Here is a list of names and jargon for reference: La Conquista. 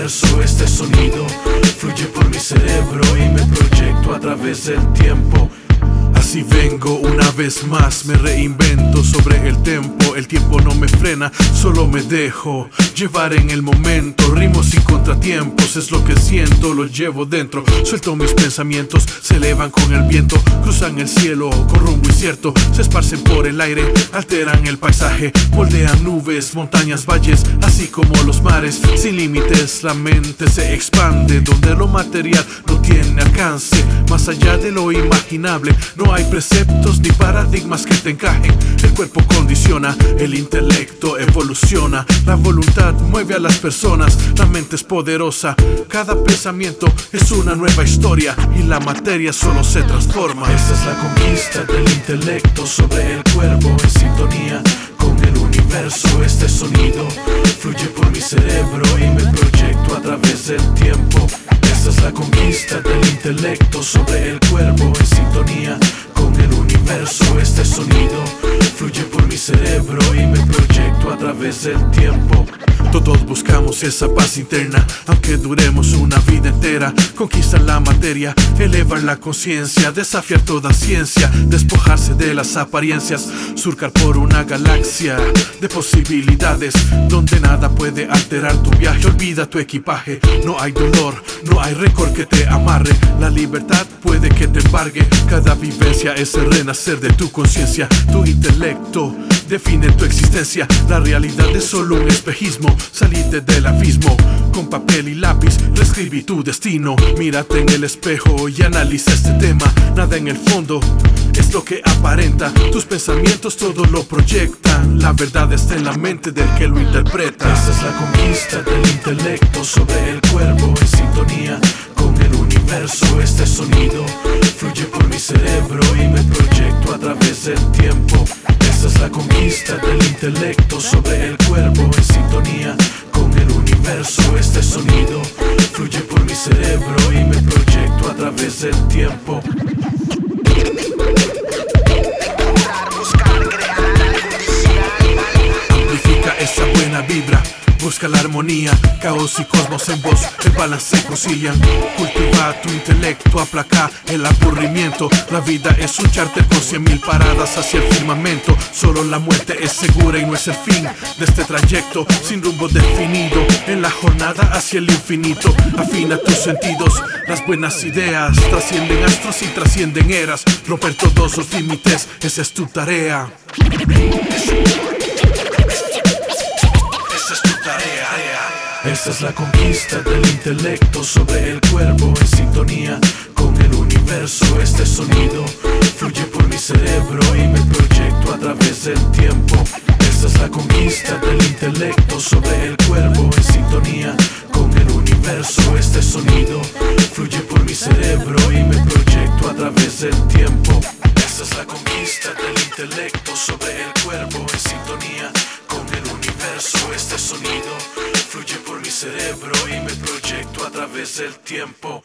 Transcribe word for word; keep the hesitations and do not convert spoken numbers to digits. disperso, este sonido fluye por mi cerebro y me proyecto a través del tiempo. Así vengo una vez más, me reinvento sobre el tempo. El tiempo no me frena, solo me dejo llevar en el momento. Rimos sin contratiempos, es lo que siento, lo llevo dentro. Suelto mis pensamientos, se elevan con el viento. Cruzan el cielo con rumbo incierto, se esparcen por el aire, alteran el paisaje. Moldean nubes, montañas, valles, así como los mares. Sin límites la mente se expande, donde lo material no tiene alcance. Más allá de lo imaginable, no hay preceptos ni paradigmas que te encajen. El cuerpo condiciona, el intelecto evoluciona, la voluntad mueve a las personas, la mente es poderosa. Cada pensamiento es una nueva historia y la materia solo se transforma. Esta es la conquista del intelecto sobre el cuerpo, en sintonía con el universo. Este sonido fluye por mi cerebro y me proyecto a través del tiempo. Esta es la conquista del intelecto sobre el cuerpo, en sintonía con el universo. Este sonido fluye por mi cerebro y me proyecto a través del tiempo. Todos buscamos esa paz interna, aunque duremos una vida entera. Conquistar la materia, elevar la conciencia, desafiar toda ciencia, despojarse de las apariencias, surcar por una galaxia de posibilidades, donde nada puede alterar tu viaje. Olvida tu equipaje, no hay dolor, no hay récord que te amarre. La libertad puede que te embargue, cada vivencia es el renacer de tu conciencia. Tu intelecto define tu existencia, la realidad es solo un espejismo. Salite del abismo, con papel y lápiz reescribí tu destino. Mírate en el espejo y analiza este tema. Nada en el fondo es lo que aparenta, tus pensamientos todo lo proyectan. La verdad está en la mente del que lo interpreta. Esta es la conquista del intelecto sobre el cuerpo, en sintonía con el universo. Este sonido fluye por mi cerebro y me proyecto a través del tiempo. Esta es la conquista del intelecto sobre el cuerpo, en sintonía con el universo. Este sonido fluye por mi cerebro y me proyecto a través del tiempo. Amplifica esa buena vibra, busca la armonía, caos y cosmos en vos, el balance se concilian. Cultiva tu intelecto, aplaca el aburrimiento. La vida es un charter con cien mil paradas hacia el firmamento. Solo la muerte es segura y no es el fin de este trayecto, sin rumbo definido, en la jornada hacia el infinito. Afina tus sentidos, las buenas ideas trascienden astros y trascienden eras. Romper todos los límites, esa es tu tarea. Esta es la conquista del intelecto sobre el cuerpo, en sintonía con el universo. Este sonido fluye por mi cerebro y me proyecto a través del tiempo. Esta es la conquista del intelecto sobre el cuerpo, en sintonía con el universo. Este sonido fluye por mi cerebro y me proyecto a través del tiempo. Esta es la conquista del intelecto sobre el cuerpo, en sintonía con el universo. Este sonido fluye por mi cerebro y me proyecto a través del tiempo.